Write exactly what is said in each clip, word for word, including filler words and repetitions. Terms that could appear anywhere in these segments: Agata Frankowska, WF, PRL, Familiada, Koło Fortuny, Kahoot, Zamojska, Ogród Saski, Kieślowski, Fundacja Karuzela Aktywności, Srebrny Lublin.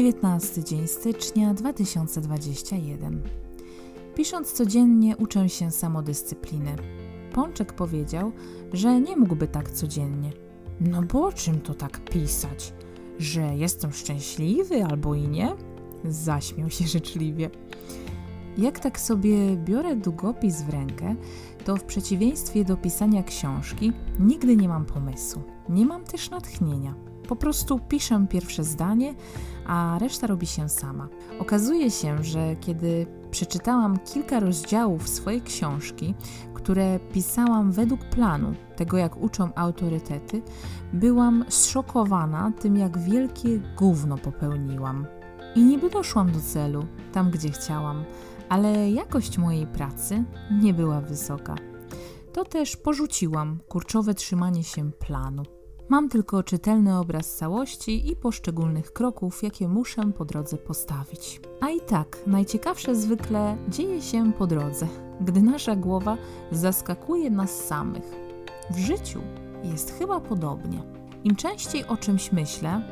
dziewiętnasty dzień stycznia dwa tysiące dwudziesty pierwszy. Pisząc codziennie, uczę się samodyscypliny. Pączek powiedział, że nie mógłby tak codziennie. No bo o czym to tak pisać? Że jestem szczęśliwy albo i nie? Zaśmiał się życzliwie. Jak tak sobie biorę długopis w rękę, to w przeciwieństwie do pisania książki nigdy nie mam pomysłu. Nie mam też natchnienia. Po prostu piszę pierwsze zdanie, a reszta robi się sama. Okazuje się, że kiedy przeczytałam kilka rozdziałów swojej książki, które pisałam według planu, tego jak uczą autorytety, byłam zszokowana tym, jak wielkie gówno popełniłam. I niby doszłam do celu, tam gdzie chciałam, ale jakość mojej pracy nie była wysoka. To też porzuciłam kurczowe trzymanie się planu. Mam tylko czytelny obraz całości i poszczególnych kroków, jakie muszę po drodze postawić. A i tak, najciekawsze zwykle dzieje się po drodze, gdy nasza głowa zaskakuje nas samych. W życiu jest chyba podobnie. Im częściej o czymś myślę,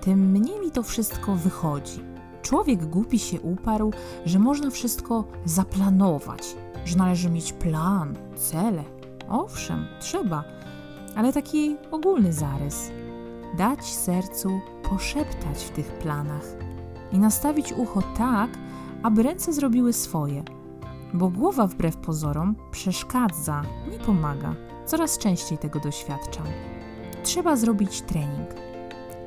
tym mniej mi to wszystko wychodzi. Człowiek głupi się uparł, że można wszystko zaplanować, że należy mieć plan, cele. Owszem, trzeba, ale taki ogólny zarys. Dać sercu poszeptać w tych planach i nastawić ucho tak, aby ręce zrobiły swoje, bo głowa wbrew pozorom przeszkadza, nie pomaga. Coraz częściej tego doświadczam. Trzeba zrobić trening.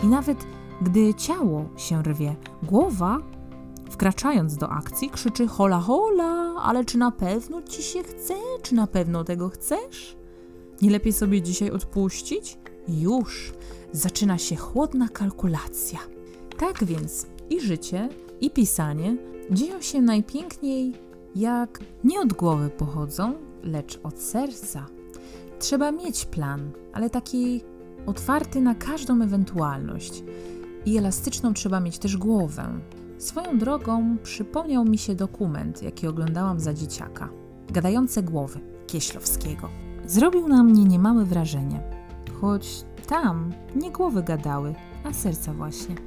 I nawet gdy ciało się rwie, głowa, wkraczając do akcji, krzyczy hola hola, ale czy na pewno ci się chce? Czy na pewno tego chcesz? Nie lepiej sobie dzisiaj odpuścić? Już zaczyna się chłodna kalkulacja. Tak więc i życie, i pisanie dzieją się najpiękniej, jak nie od głowy pochodzą, lecz od serca. Trzeba mieć plan, ale taki otwarty na każdą ewentualność. I elastyczną trzeba mieć też głowę. Swoją drogą przypomniał mi się dokument, jaki oglądałam za dzieciaka. Gadające głowy Kieślowskiego. Zrobił na mnie niemałe wrażenie. Choć tam nie głowy gadały, a serca właśnie.